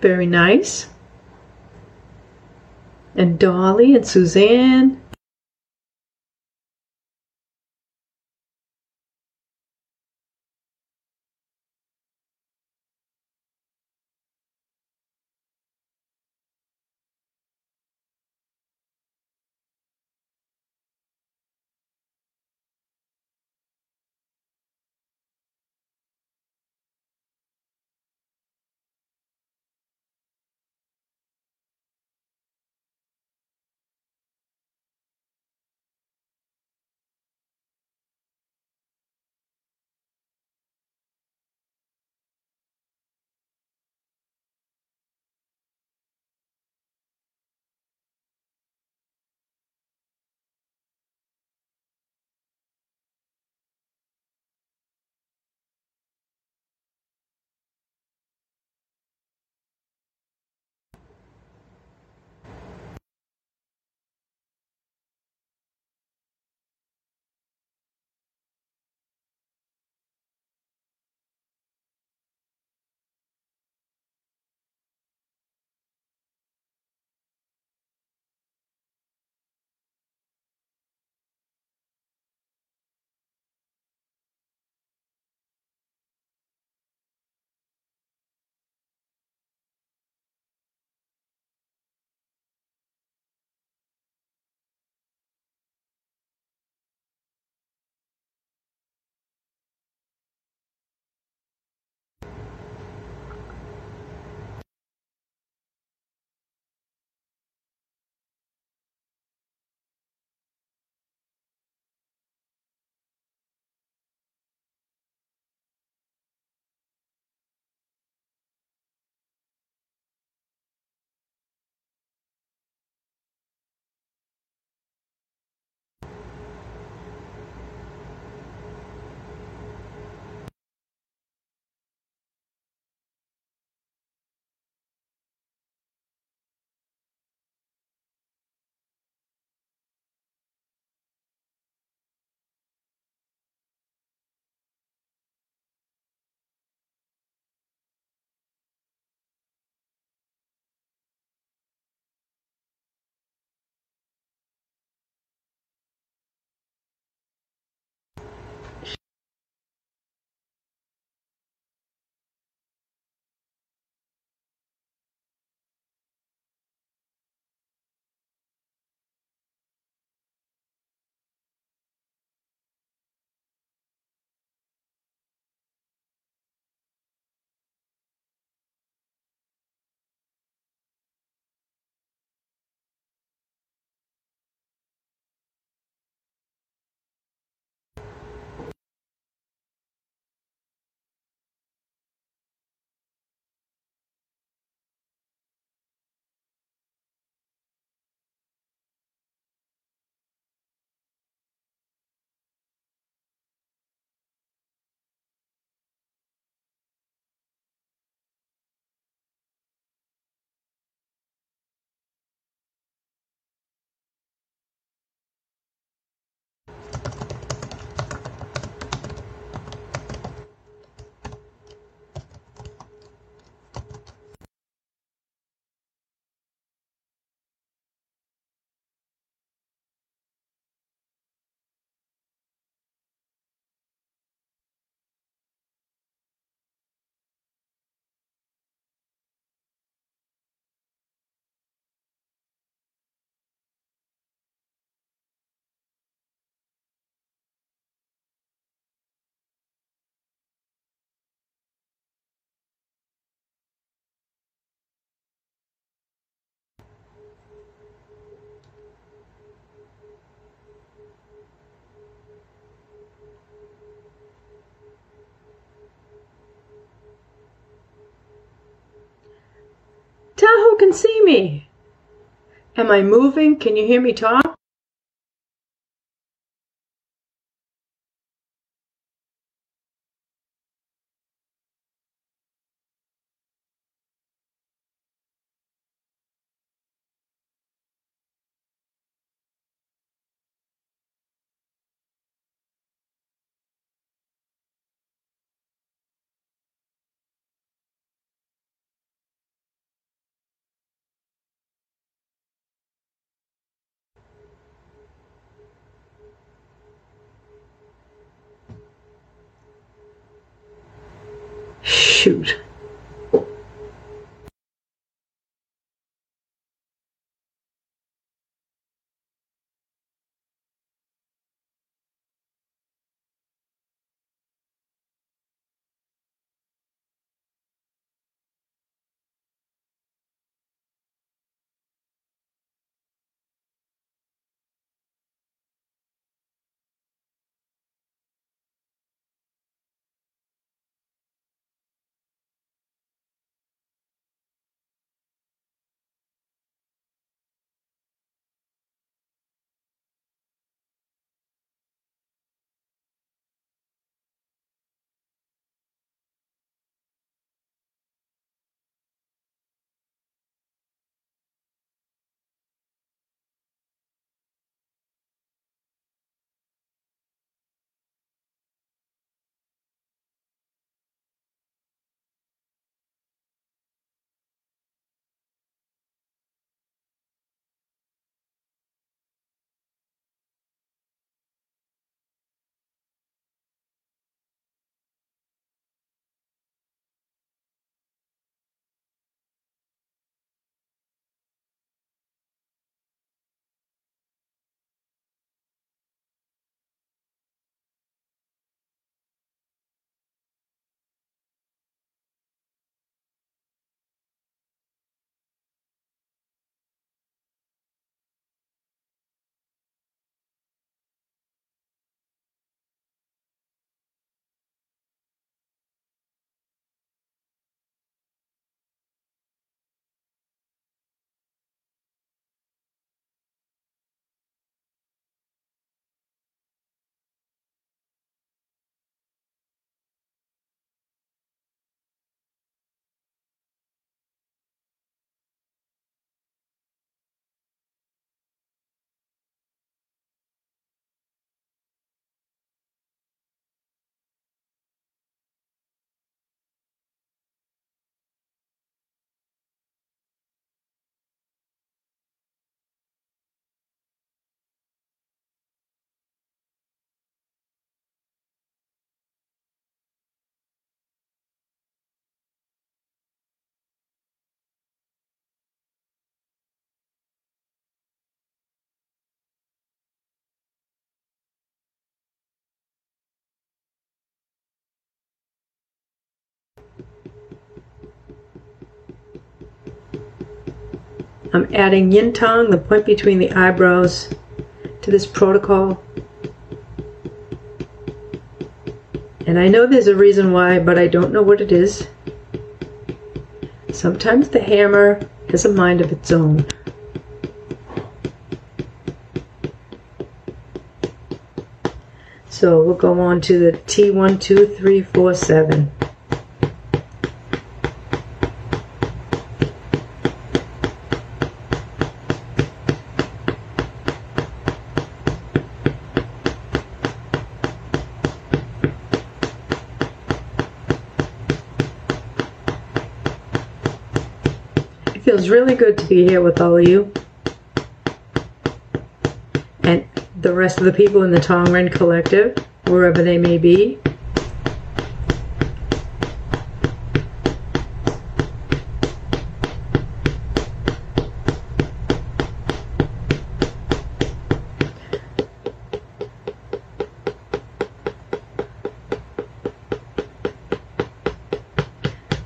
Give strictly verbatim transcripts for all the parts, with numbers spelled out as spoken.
Very nice. And Dolly and Suzanne. see me? Am I moving? Can you hear me talk? Shoot. I'm adding Yintang, the point between the eyebrows, to this protocol. And I know there's a reason why, but I don't know what it is. Sometimes the hammer has a mind of its own. So we'll go on to the T one two three four seven. It's really good to be here with all of you and the rest of the people in the Tongren Collective, wherever they may be.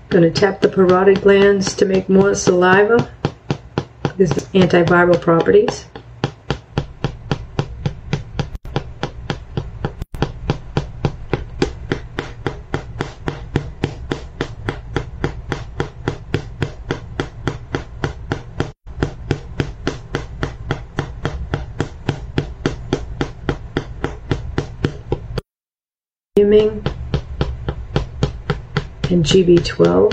I'm going to tap the parotid glands to make more saliva. This is antiviral properties. Yinming and G B twelve.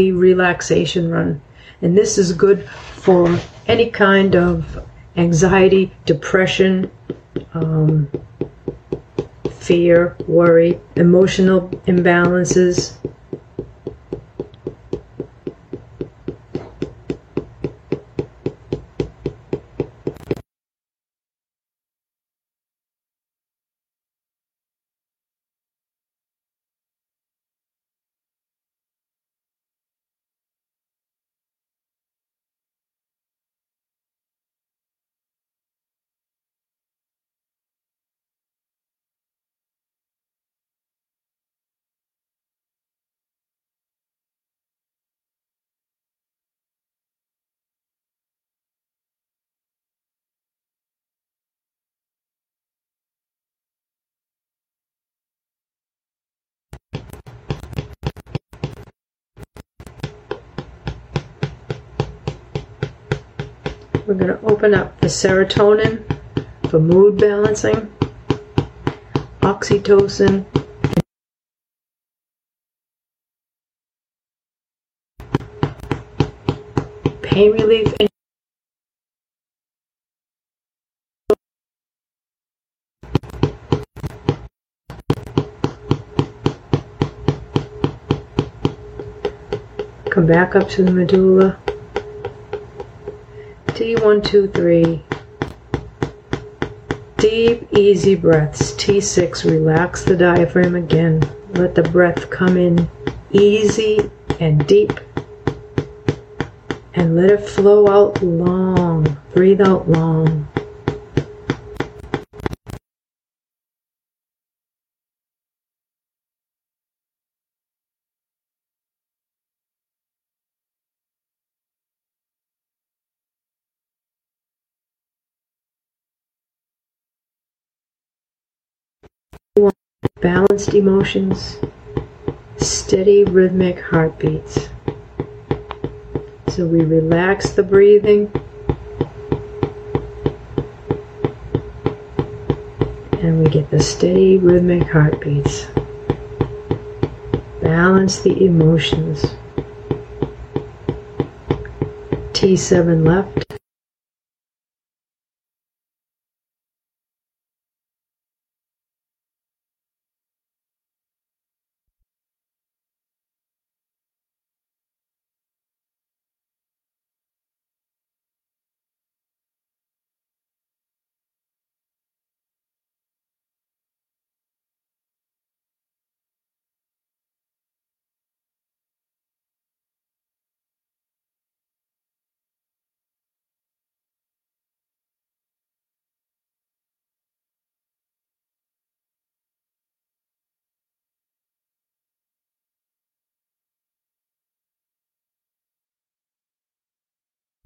Relaxation run, and this is good for any kind of anxiety, depression, um, fear, worry, emotional imbalances. We're going to open up for serotonin, for mood balancing, oxytocin, pain relief, and come back up to the medulla. T one two three, deep, easy breaths. T six, relax the diaphragm again. Let the breath come in easy and deep. And let it flow out long. Breathe out long. Balanced emotions, steady rhythmic heartbeats. So we relax the breathing and we get the steady rhythmic heartbeats. Balance the emotions. T seven left.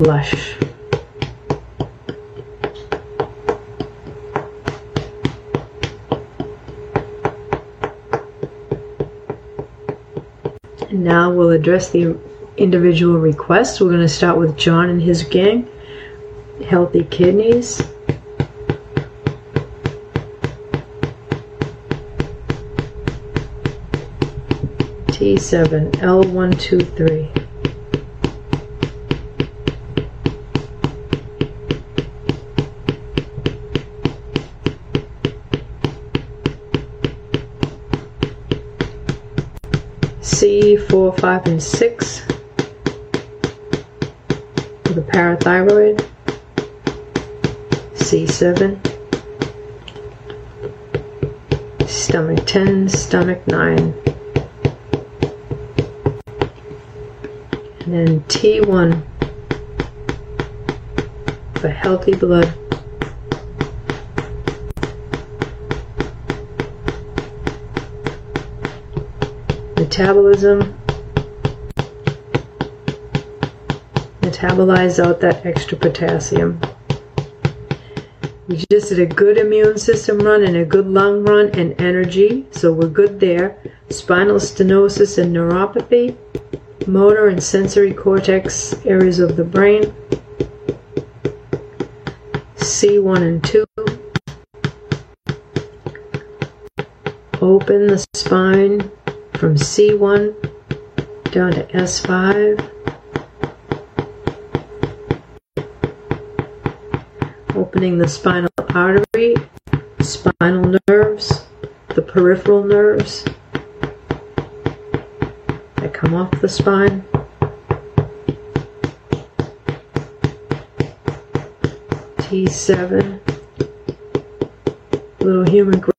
Blush. and now we'll address the individual requests. We're going to start with John and his gang. Healthy kidneys. T seven, L one two three. C four, five, and six for the parathyroid. C seven. Stomach ten, stomach nine. And then T one for healthy blood. Metabolism. Metabolize out that extra potassium. We just did a good immune system run and a good lung run and energy, so we're good there. Spinal stenosis and neuropathy. Motor and sensory cortex areas of the brain. C one and two. Open the spine from C one down to S five. Opening the spinal artery, spinal nerves, the peripheral nerves that come off the spine. T seven, little human growth.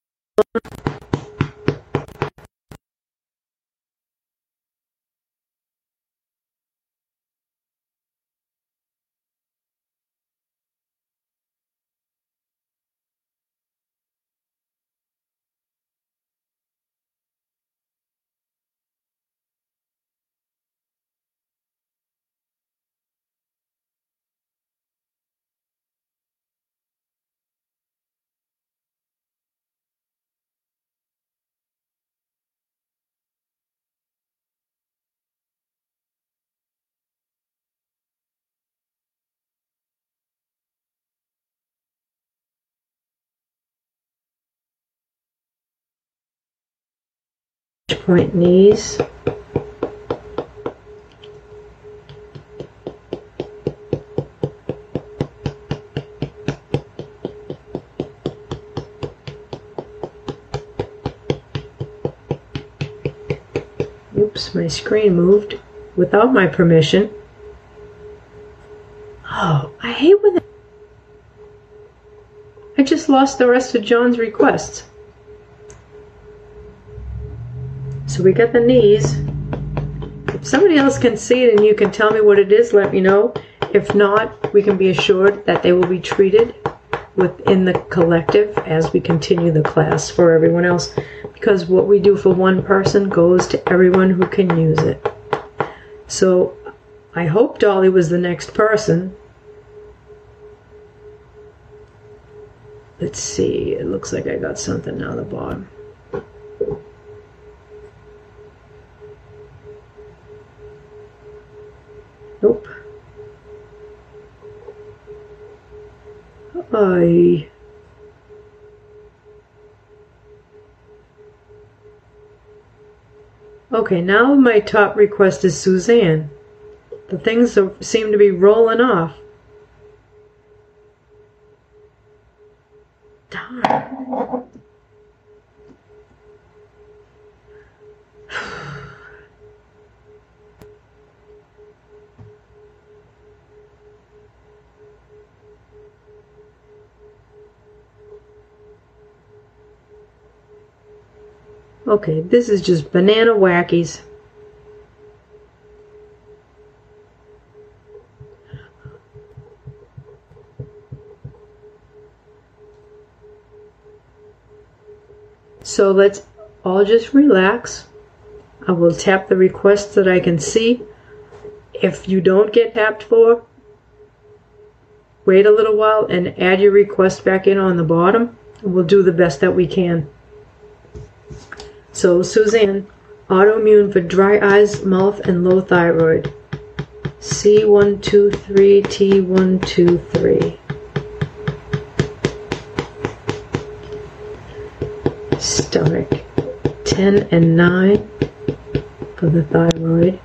Point knees, oops, my screen moved without my permission. Oh, I hate when that... I just lost the rest of John's requests. So we got the knees. If somebody else can see it and you can tell me what it is, let me know. If not, we can be assured that they will be treated within the collective as we continue the class for everyone else, because what we do for one person goes to everyone who can use it. So I hope Dolly was the next person. Let's see, it looks like I got something now at the bottom. Nope. Hi. Okay, now my top request is Suzanne. The things seem to be rolling off. Darn. Okay, this is just banana wackies. So let's all just relax. I will tap the requests that I can see. If you don't get tapped for, wait a little while and add your request back in on the bottom. We'll do the best that we can. So Suzanne, Autoimmune for dry eyes, mouth, and low thyroid. C one two three, T one two three. Stomach. ten and nine for the thyroid.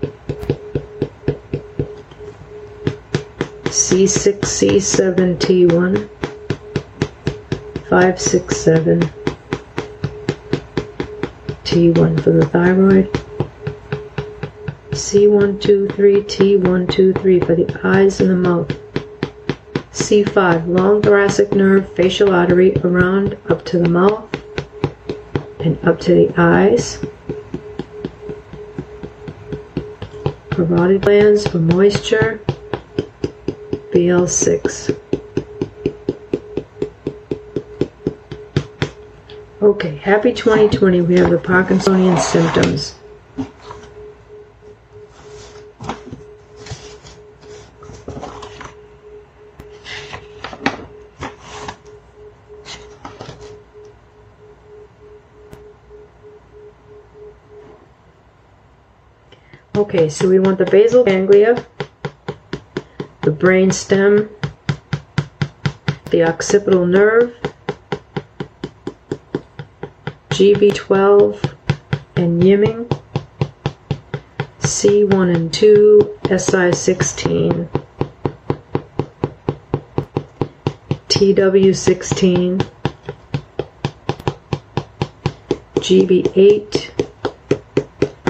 C six, C seven, T one. five, six, seven. T one for the thyroid. C one two three, T one two three for the eyes and the mouth. C five, long thoracic nerve, facial artery, around up to the mouth and up to the eyes. Parotid glands for moisture. B L six. Okay, happy twenty twenty. We have the Parkinsonian symptoms. Okay, so we want the basal ganglia, the brain stem, the occipital nerve, G V twelve and Yinming, C one and two, S I sixteen, T W sixteen, G V eight,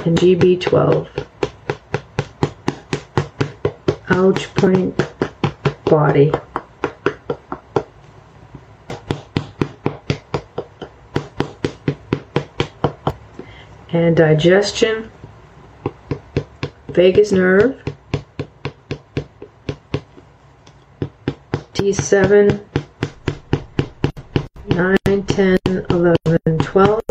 and G V twelve. Ouch point body. And digestion, vagus nerve, T seven, nine, ten, eleven, twelve,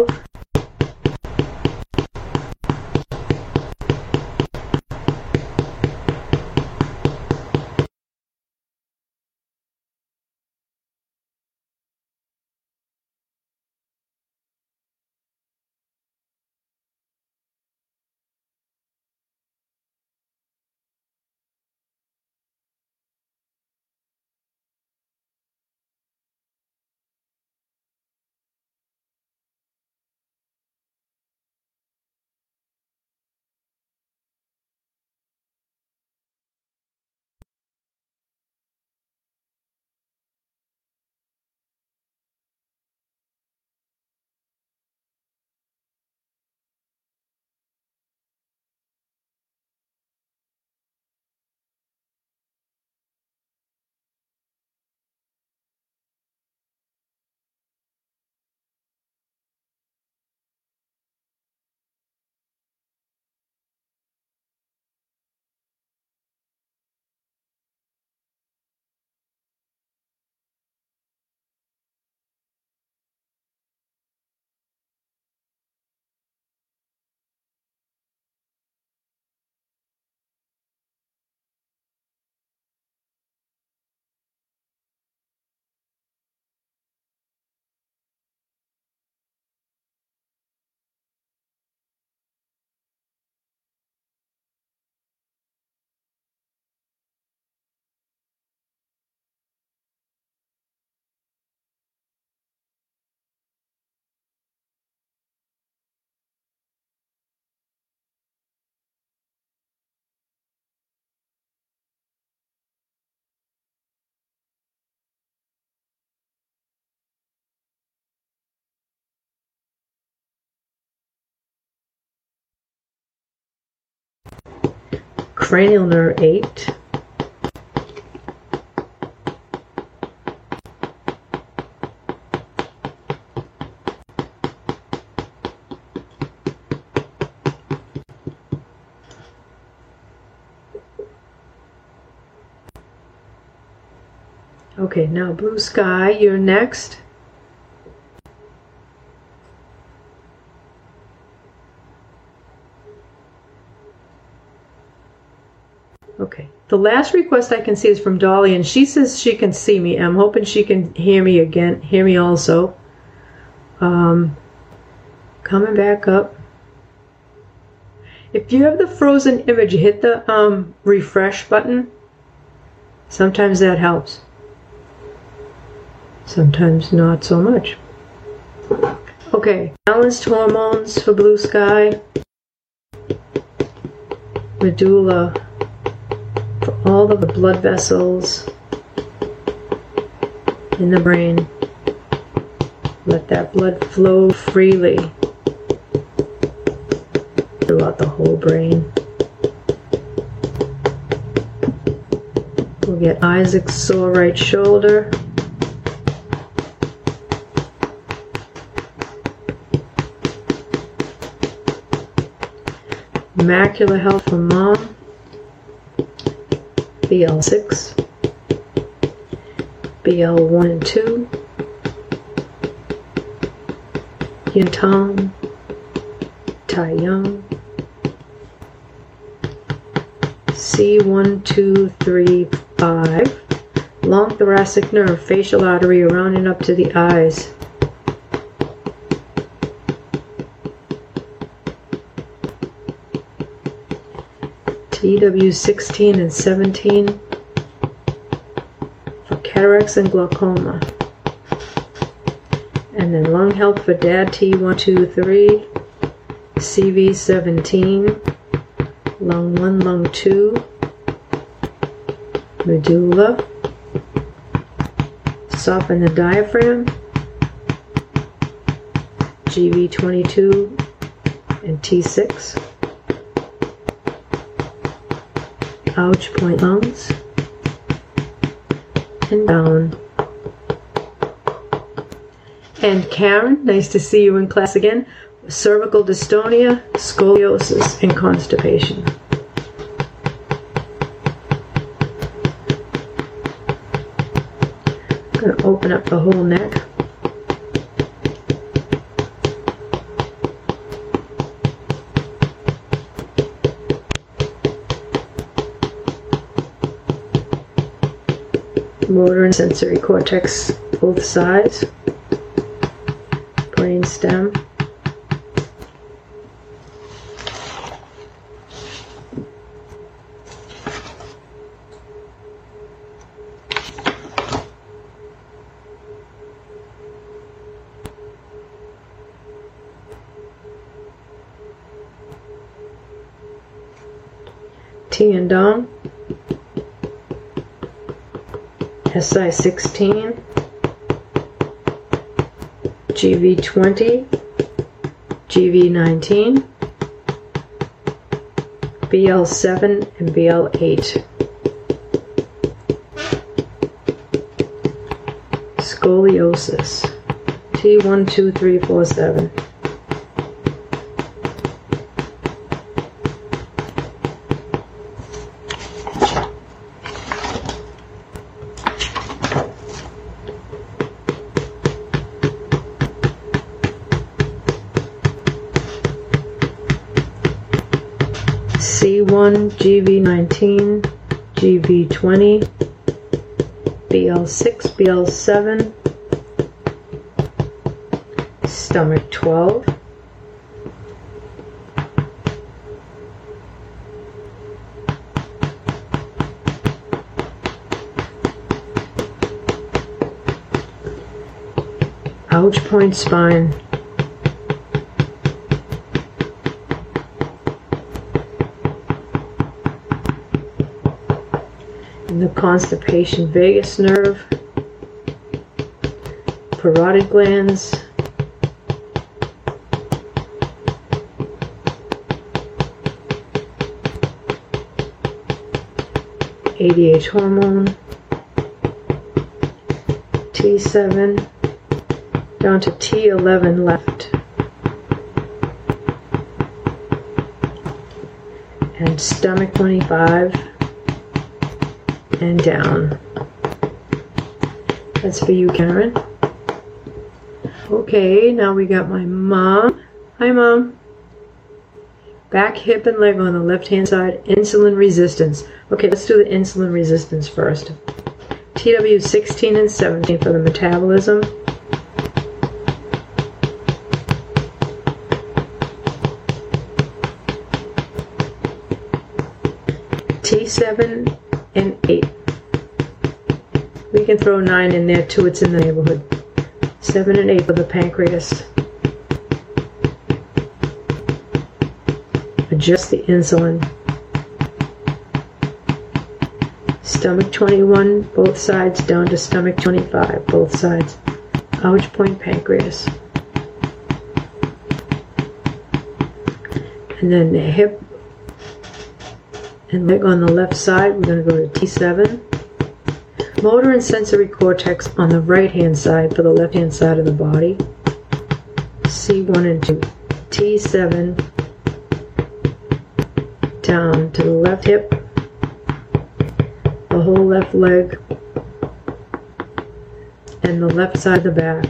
cranial nerve eight, okay, now Blue Sky, you're next. Okay, the last request I can see is from Dolly, and she says she can see me. I'm hoping she can hear me again, hear me also. Um, coming back up. If you have the frozen image, hit the um, refresh button. Sometimes that helps. Sometimes not so much. Okay, balanced hormones for Blue Sky. Medulla for all of the blood vessels in the brain. Let that blood flow freely throughout the whole brain. We'll get Isaac's sore right shoulder. Macular health for mom. B L six. B L one and two. Yintang. Taiyang. C one two three five. Long thoracic nerve, facial artery around and up to the eyes. D W sixteen and seventeen for cataracts and glaucoma. And then lung health for dad, T one two three, C V seventeen, lung one, lung two, medulla, soften the diaphragm, G V twenty-two and T six. Ouch, point lungs, and down. And Karen, nice to see you in class again. Cervical dystonia, scoliosis, and constipation. I'm going to open up the whole neck. Motor and sensory cortex, both sides, brain stem, Tiandong. S I sixteen, G V twenty, G V nineteen, B L seven, and B L eight. Scoliosis, T one two three four seven. G V nineteen, G V twenty, B L six, B L seven, stomach twelve, ouch point spine. The constipation, vagus nerve, parotid glands, A D H hormone, T seven, down to T eleven left, and stomach twenty-five. And down. That's for you, Karen. Okay, now we got my mom. Hi, mom. Back, hip, and leg on the left-hand side. Insulin resistance. Okay, let's do the insulin resistance first. T W sixteen and seventeen for the metabolism. seven and eight. We can throw nine in there too, it's in the neighborhood. seven and eight for the pancreas. Adjust the insulin. Stomach twenty-one, both sides, down to stomach twenty-five, both sides. Ouch point pancreas. And then the hip and leg on the left side, we're going to go to T seven. Motor and sensory cortex on the right-hand side for the left-hand side of the body. C one and two. T seven. Down to the left hip. The whole left leg. And the left side of the back.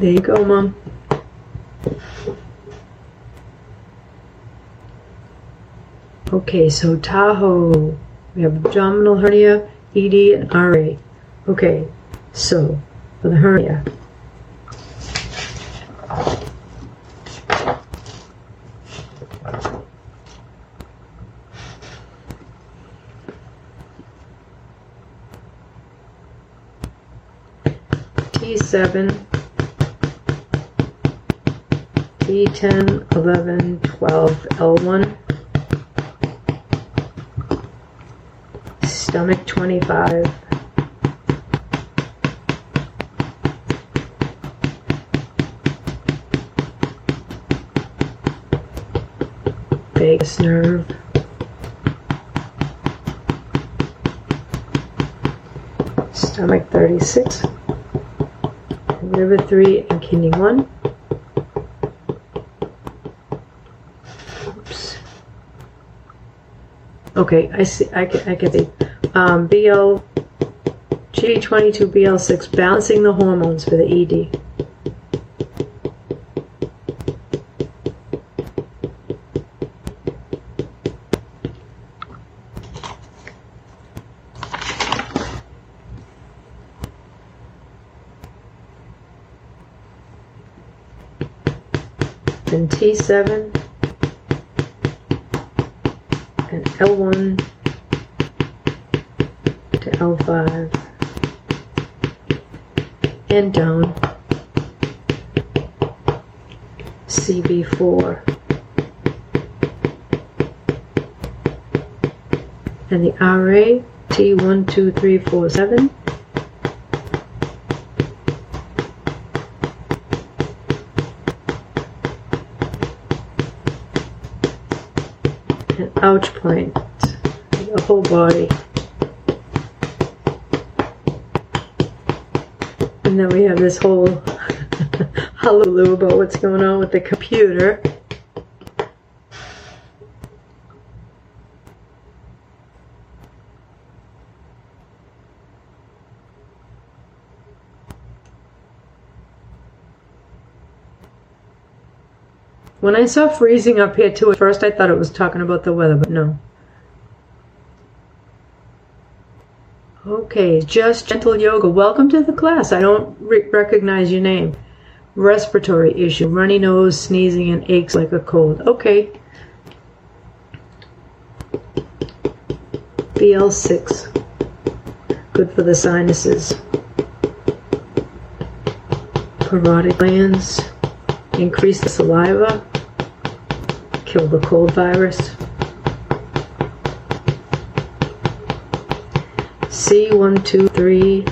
There you go, Mom. Okay, so Tahoe. We have abdominal hernia, E D, and R A. Okay, so for the hernia. T seven. T ten, eleven, twelve, L one, stomach twenty-five, vagus nerve, stomach thirty-six, liver three and kidney one. Okay, I see. I can. I can see. Um, B L, G V twenty-two, B L six, balancing the hormones for the E D. Then T seven. And L one to L five and down, C B four and the R A, T one two three four seven, ouch point, the whole body. And then we have this whole hullabaloo about what's going on with the computer. When I saw freezing up here too, at first I thought it was talking about the weather, but no. Okay, just gentle yoga. Welcome to the class. I don't re recognize your name. Respiratory issue, runny nose, sneezing, and aches like a cold. Okay. B L six. Good for the sinuses. Parotid glands. Increase the saliva. Kill the cold virus. C one two three,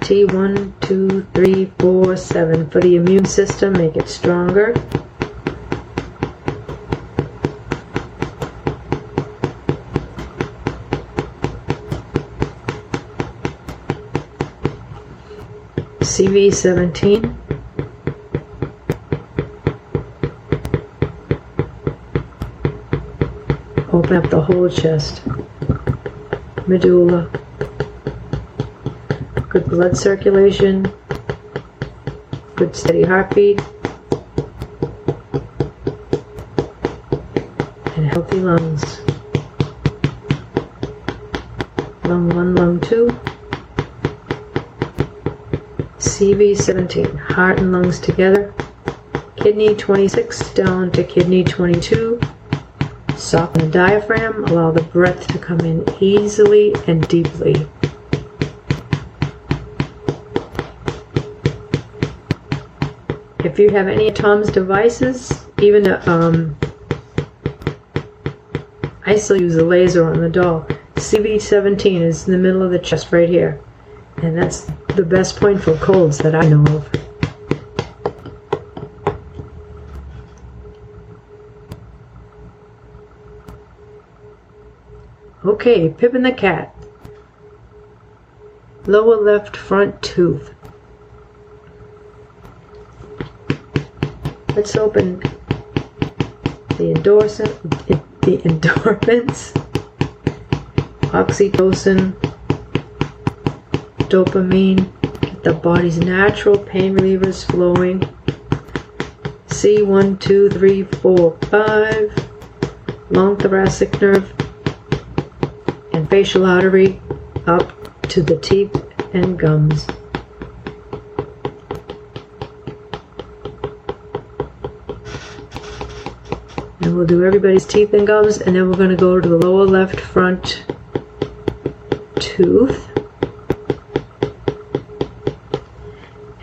T one two three four seven for the immune system, make it stronger. C V seventeen. Open up the whole chest. Medulla. Good blood circulation. Good steady heartbeat. And healthy lungs. lung one, lung two. C V seventeen, heart and lungs together. Kidney twenty-six down to kidney twenty-two. Soften the diaphragm, allow the breath to come in easily and deeply. If you have any of Tom's devices, even um, I still use the laser on the doll. C V seventeen is in the middle of the chest right here, and that's the best point for colds that I know of. Okay, Pippin the Cat. Lower left front tooth. Let's open the endorsement, the endorphins, oxytocin, dopamine, get the body's natural pain relievers flowing. C one, two, three, four, five, long thoracic nerve and facial artery up to the teeth and gums. And we'll do everybody's teeth and gums, and then we're going to go to the lower left front tooth.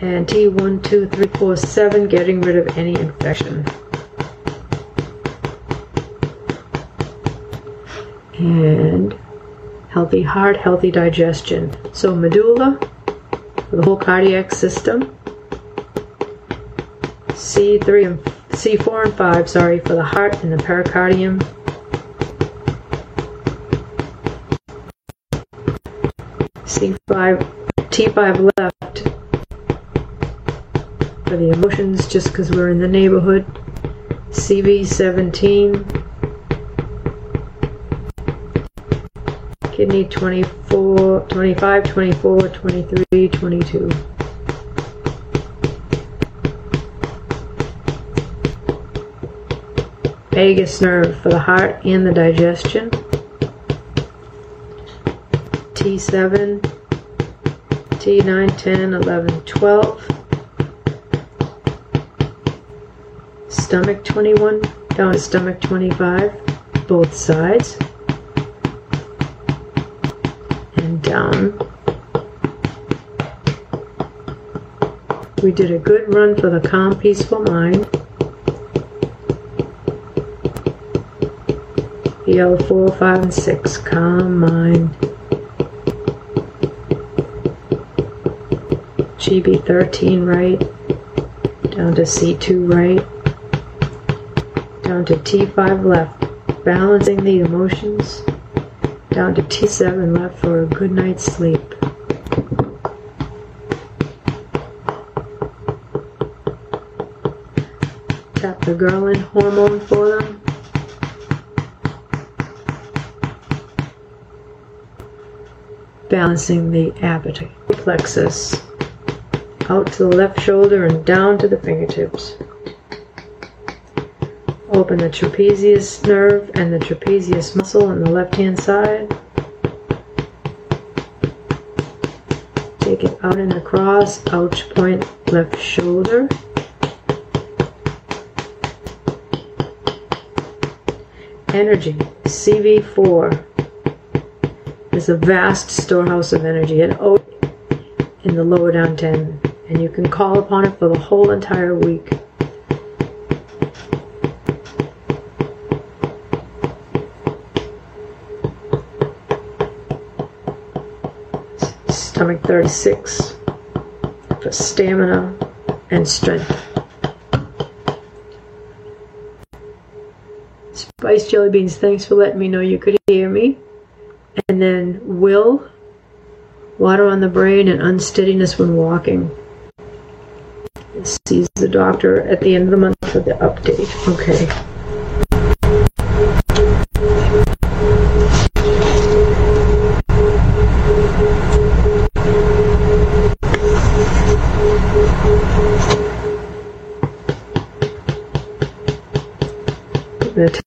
And T one two three four seven, getting rid of any infection. And healthy heart, healthy digestion. So medulla, for the whole cardiac system. C three and C four and five, sorry, for the heart and the pericardium. C five, T five left for the emotions, just because we're in the neighborhood. C V seventeen. Kidney twenty-four, twenty-five, twenty-four, twenty-three, twenty-two. Vagus nerve for the heart and the digestion. T seven, T nine, ten, eleven, twelve. Stomach twenty-one, down to stomach twenty-five, both sides. And down. We did a good run for the calm, peaceful mind. B L four, five, and six, calm mind. G B thirteen right, down to C two right, down to T five left, balancing the emotions, down to T seven left for a good night's sleep. Tap the ghrelin hormone for them. Balancing the appetite plexus out to the left shoulder and down to the fingertips. Open the trapezius nerve and the trapezius muscle on the left hand side. Take it out and across, ouch point left shoulder. Energy, C V four. There's a vast storehouse of energy and O in the lower down ten, and you can call upon it for the whole entire week. Stomach thirty-six for stamina and strength. Spice Jelly Beans, thanks for letting me know you could hear me. And then will, water on the brain, and unsteadiness when walking. It sees the doctor at the end of the month for the update. Okay. The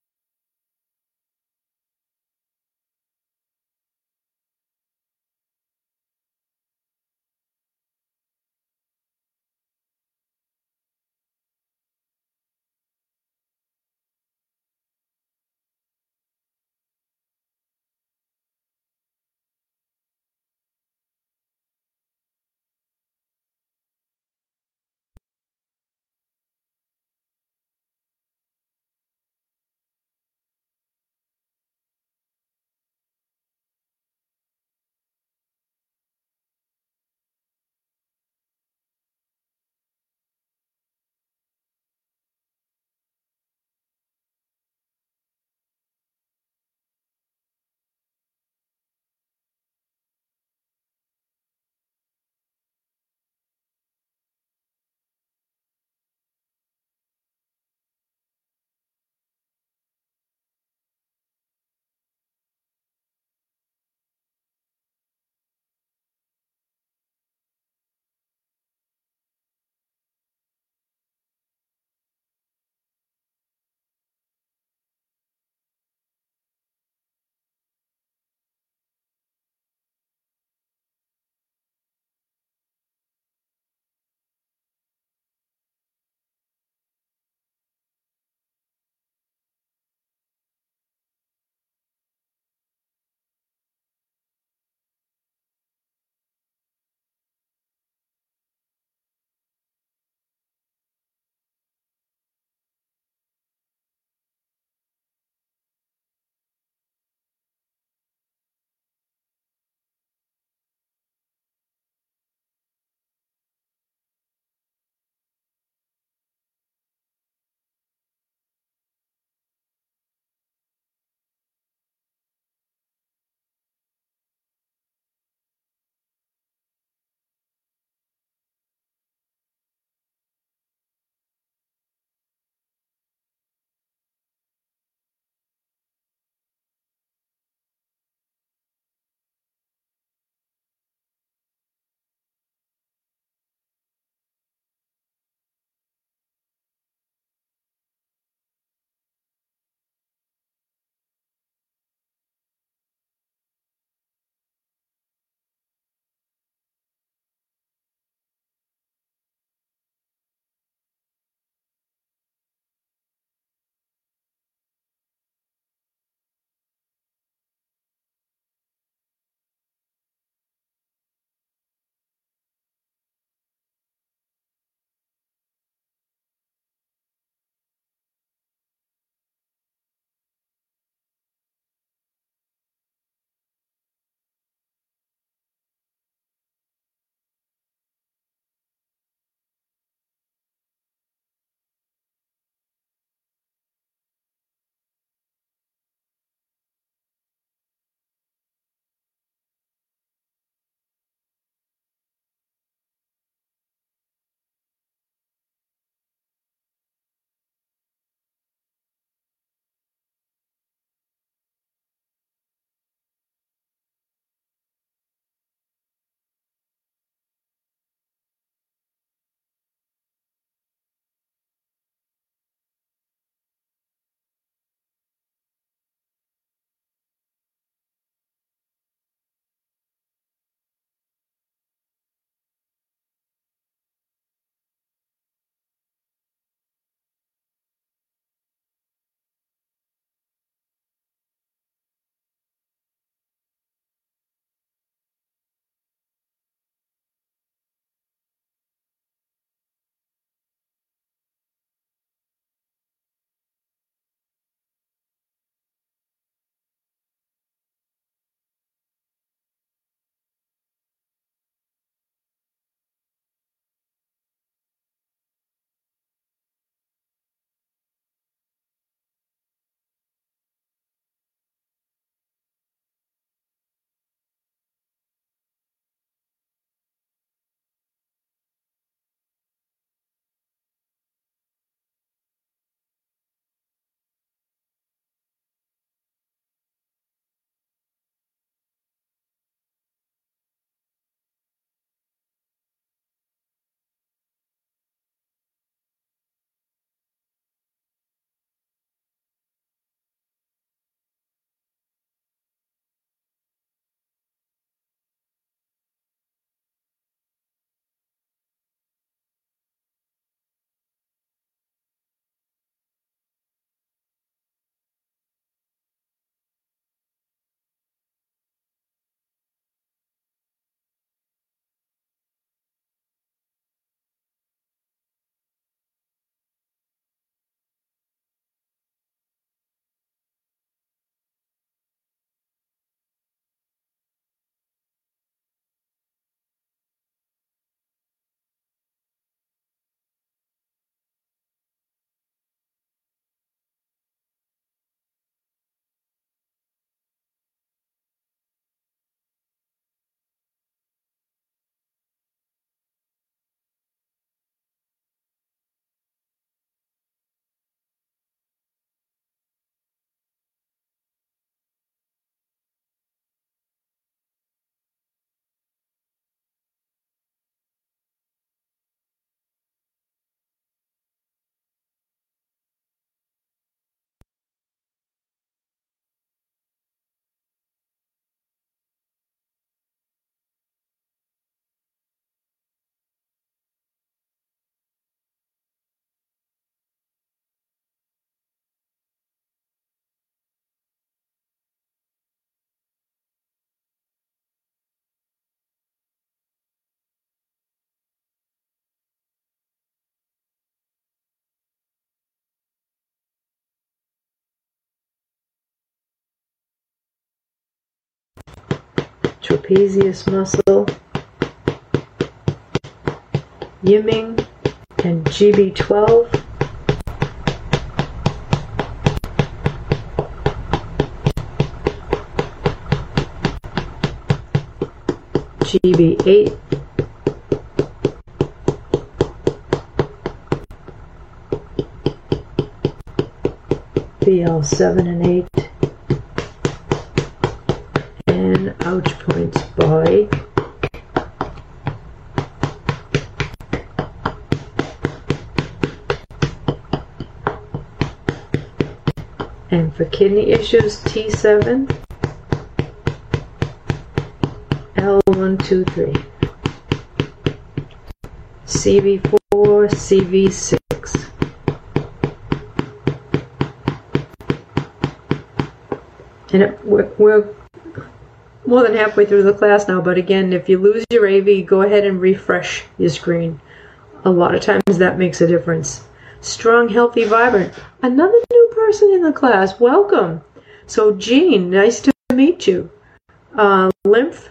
trapezius muscle, Yinming, and G V twelve. G B eight, B L seven and eight, and ouch points by and for kidney issues T seven. L one two three, C V four, C V six, and it, we're, we're more than halfway through the class now, but again, if you lose your A V, go ahead and refresh your screen. A lot of times that makes a difference. Strong, healthy, vibrant. Another new person in the class, welcome. So Jean, nice to meet you. Uh, lymph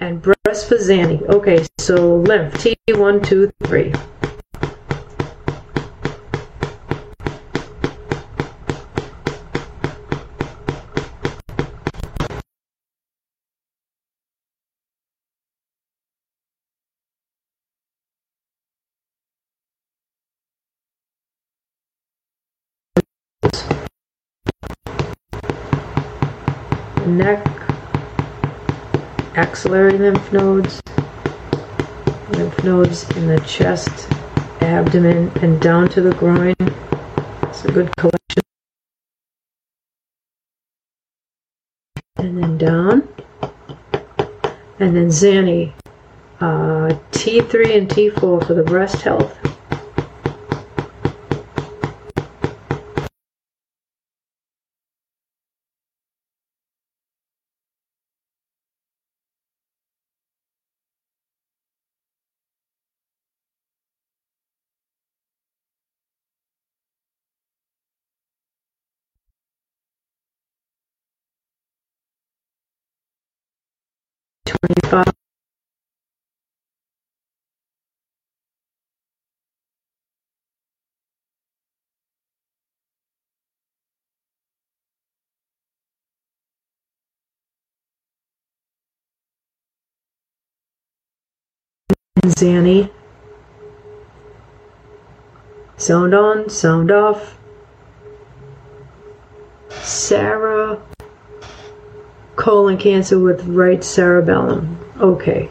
and breast Fazani. Okay, so lymph T one two three. Neck, axillary lymph nodes, lymph nodes in the chest, abdomen, and down to the groin. It's a good collection. And then down. And then Xanny, uh, T three and T four for the breast health. twenty-five Xanny. Sound on, sound off. Sarah, colon cancer with right cerebellum. Okay.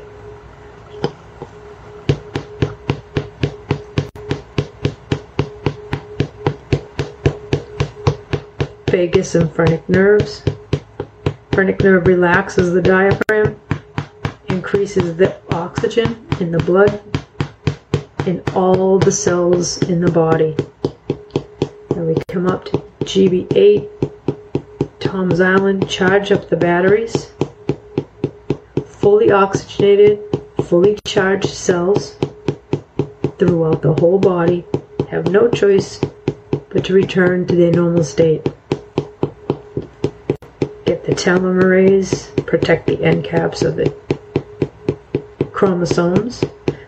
Vagus and phrenic nerves. Phrenic nerve relaxes the diaphragm, increases the oxygen in the blood, in all the cells in the body. Now we come up to G B eight. Tom's Island, charge up the batteries, fully oxygenated, fully charged cells throughout the whole body have no choice but to return to their normal state. Get the telomerase, protect the end caps of the chromosomes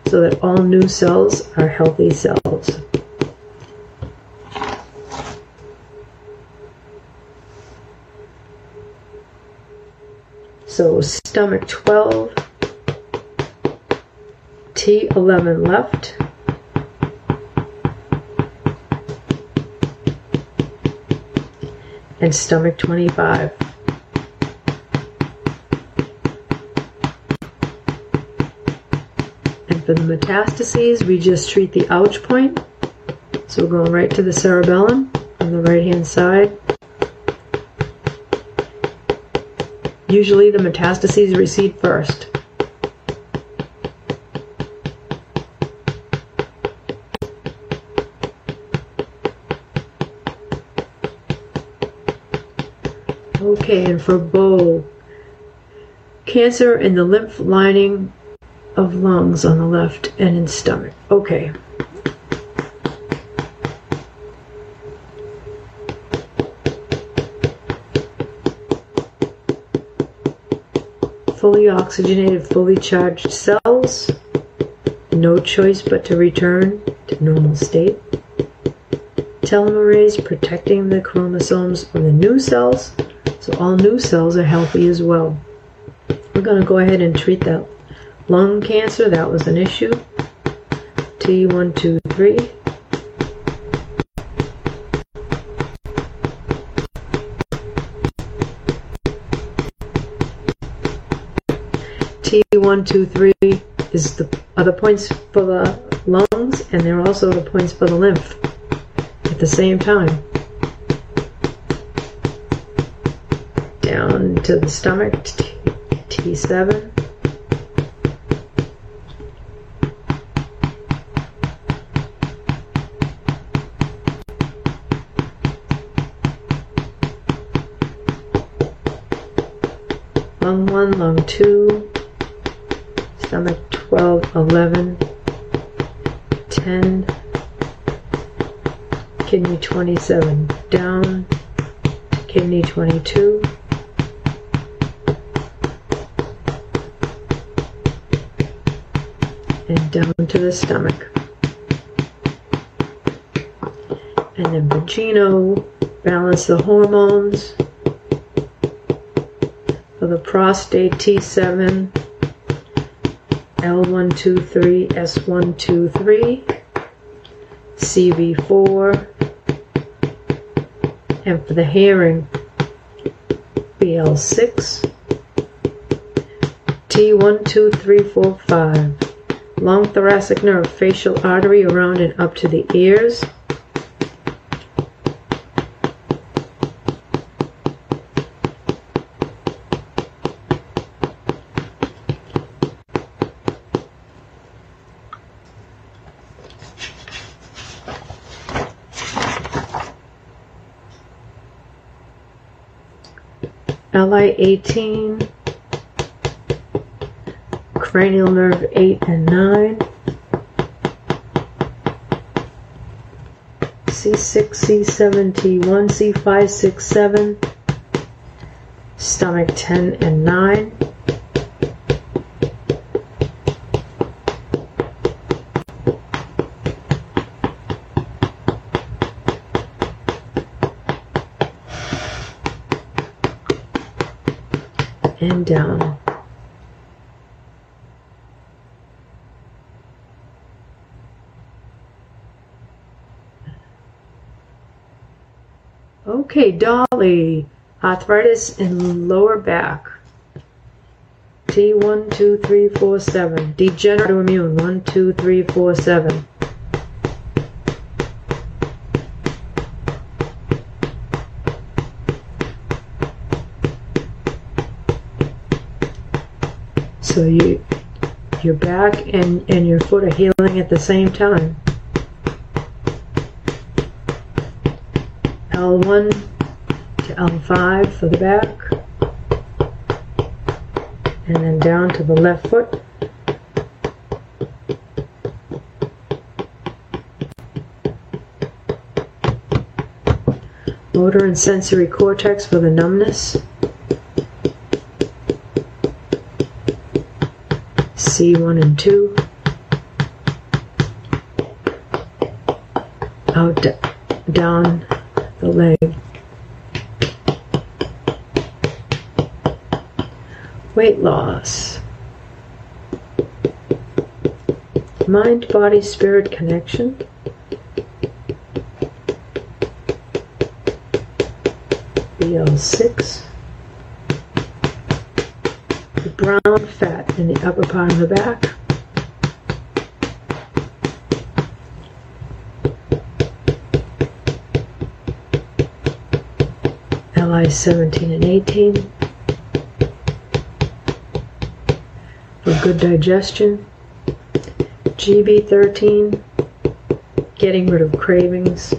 so that all new cells are healthy cells. So stomach twelve, T eleven left, and stomach twenty-five. And for the metastases, we just treat the ouch point. So we're going right to the cerebellum on the right-hand side. Usually the metastases recede first. Okay, and for B O, cancer in the lymph lining of lungs on the left and in stomach. Okay. fully oxygenated, fully charged cells, no choice but to return to normal state. Telomerase protecting the chromosomes from the new cells, so all new cells are healthy as well. We're going to go ahead and treat that lung cancer. That was an issue. T one two three. T one two three is the other points for the lungs, and they're also the points for the lymph at the same time. Down to the stomach, T seven. Lung one, lung two. Stomach twelve, eleven, ten, kidney twenty-seven down, kidney twenty-two, and down to the stomach. And then Vagino, balance the hormones. For the prostate, T seven. L one two three, S one two three, C V four, and for the hearing, B L six, T one two three four five, long thoracic nerve, facial artery around and up to the ears, L I eighteen, cranial nerve eight and nine, C six, C seven, T one, C five, six, seven, stomach ten and nine, and down. Okay, Dolly, arthritis in lower back. T one two three four seven, degenerative immune, one two three four seven. So you, your back and, and your foot are healing at the same time. L one to L five for the back. And then down to the left foot. Motor and sensory cortex for the numbness. C one and two, out, down the leg. Weight loss. Mind, body, spirit connection. B L six. Brown fat in the upper part of the back. L I seventeen and eighteen. For good digestion. G B thirteen. Getting rid of cravings.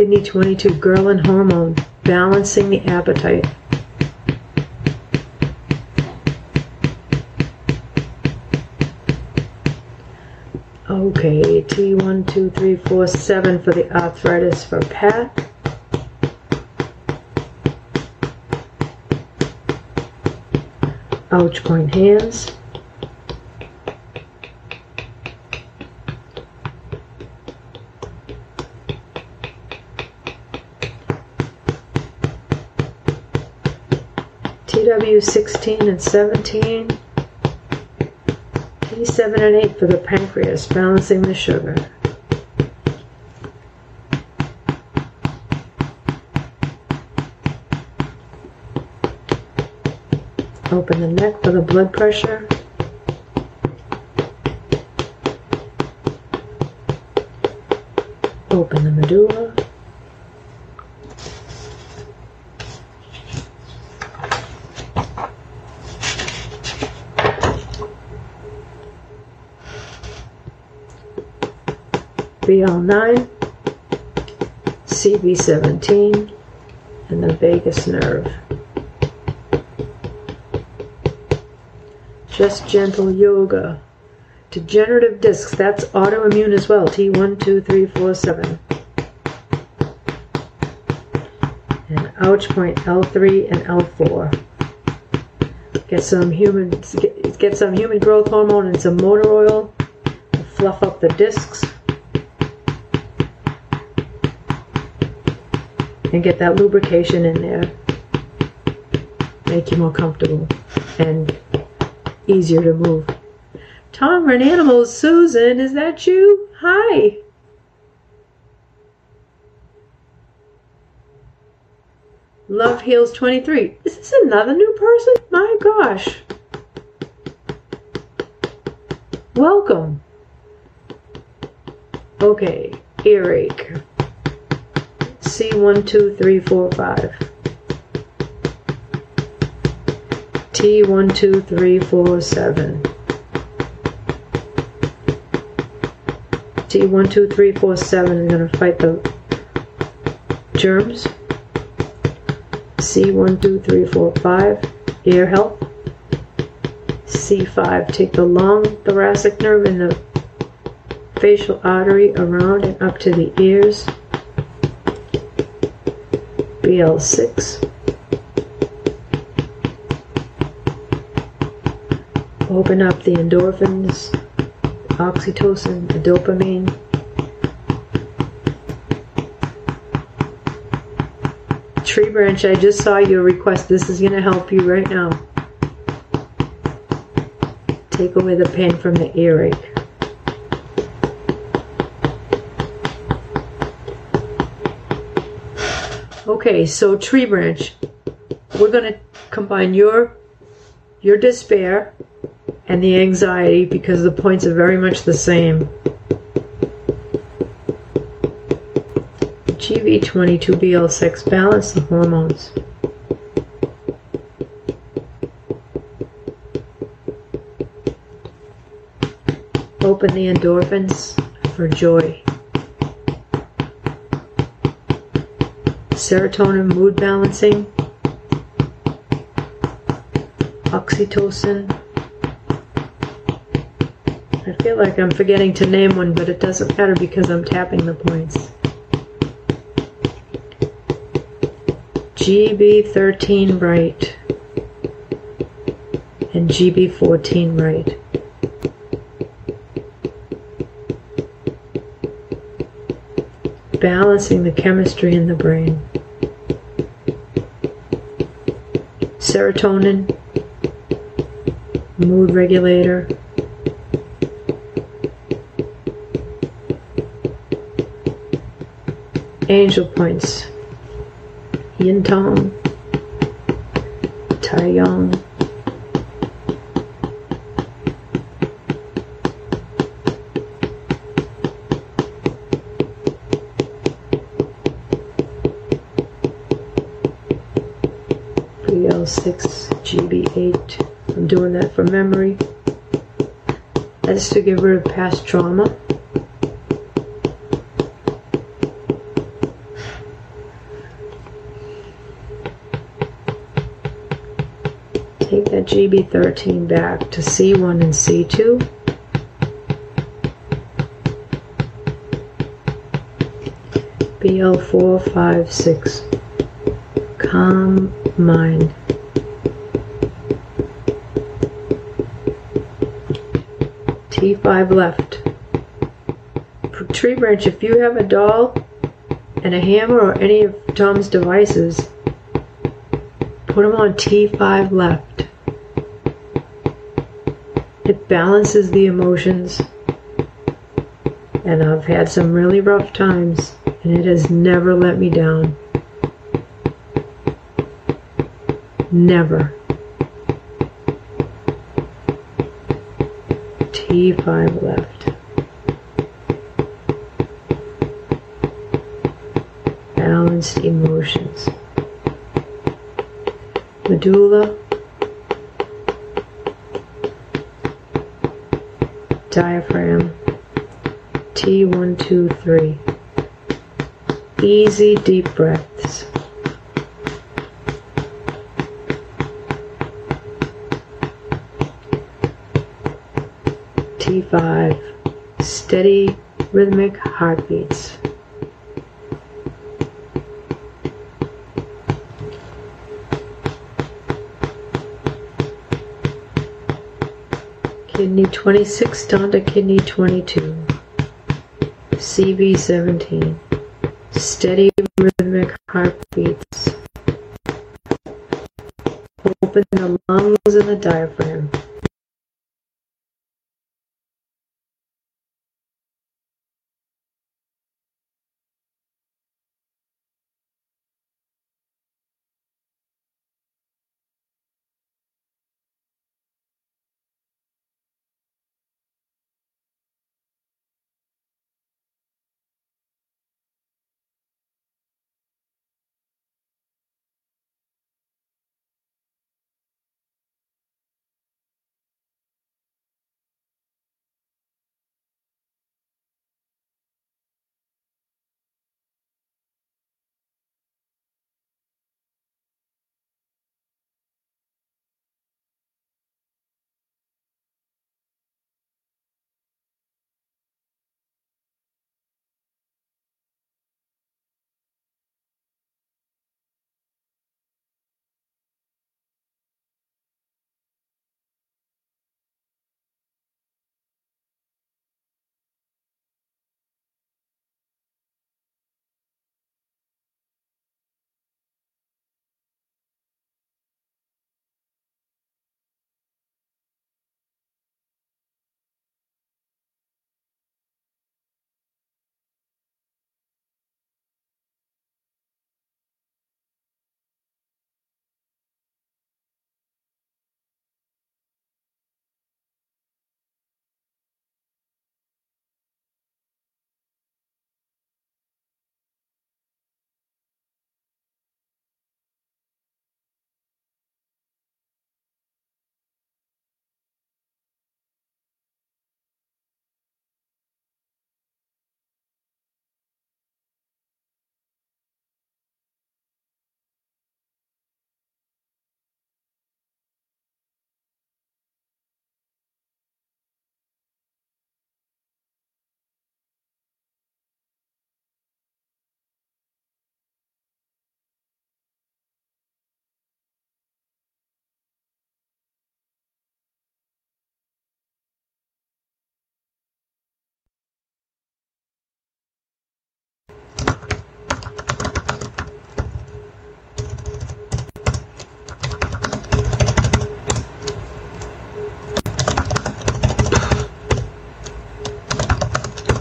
Kidney twenty-two, ghrelin hormone, balancing the appetite. Okay, T one two three four seven for the arthritis for Pat. Ouch point hands. T W sixteen and seventeen. T seven and eight for the pancreas, balancing the sugar. Open the neck for the blood pressure. Open the medulla. B L nine, C B seventeen, and the vagus nerve. Just gentle yoga. Degenerative discs, that's autoimmune as well, T one two three four seven. And ouch point L three and L four. Get some human, get, get some human growth hormone and some motor oil to fluff up the discs. And get that lubrication in there. Make you more comfortable and easier to move. Tongren Animals, Susan, is that you? Hi. Love Heals twenty-three. Is this another new person? My gosh. Welcome. Okay, earache. C one two three four five, T one two three four seven, T one two three four seven is going to fight the germs. C one two three four five, ear health. C five, take the long thoracic nerve and the facial artery around and up to the ears. B L six. Open up the endorphins, oxytocin, the dopamine. Tree Branch, I just saw your request. This is going to help you right now. Take away the pain from the earache. Okay, so Tree Branch, we're going to combine your your despair and the anxiety because the points are very much the same. G V twenty-two B L six, balance the hormones. Open the endorphins for joy. Serotonin, mood balancing, oxytocin. I feel like I'm forgetting to name one, but it doesn't matter because I'm tapping the points. G B thirteen right and G B fourteen right. Balancing the chemistry in the brain. Serotonin, mood regulator, angel points, Yintang, Taiyang, B L six, G B eight. I'm doing that from memory. That's to get rid of past trauma. Take that G B thirteen back to C one and C two. B L four five six, calm mind. T five left. Tree Branch, if you have a doll and a hammer or any of Tom's devices, put them on T five left. It balances the emotions. And I've had some really rough times, and it has never let me down. Never. T five left. Balanced emotions. Medulla. Diaphragm. T one two three. Easy deep breaths. T five, steady rhythmic heartbeats. Kidney twenty-six down to kidney twenty-two. C V seventeen, steady rhythmic heartbeats. Open the lungs and the diaphragm.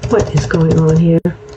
What is going on here?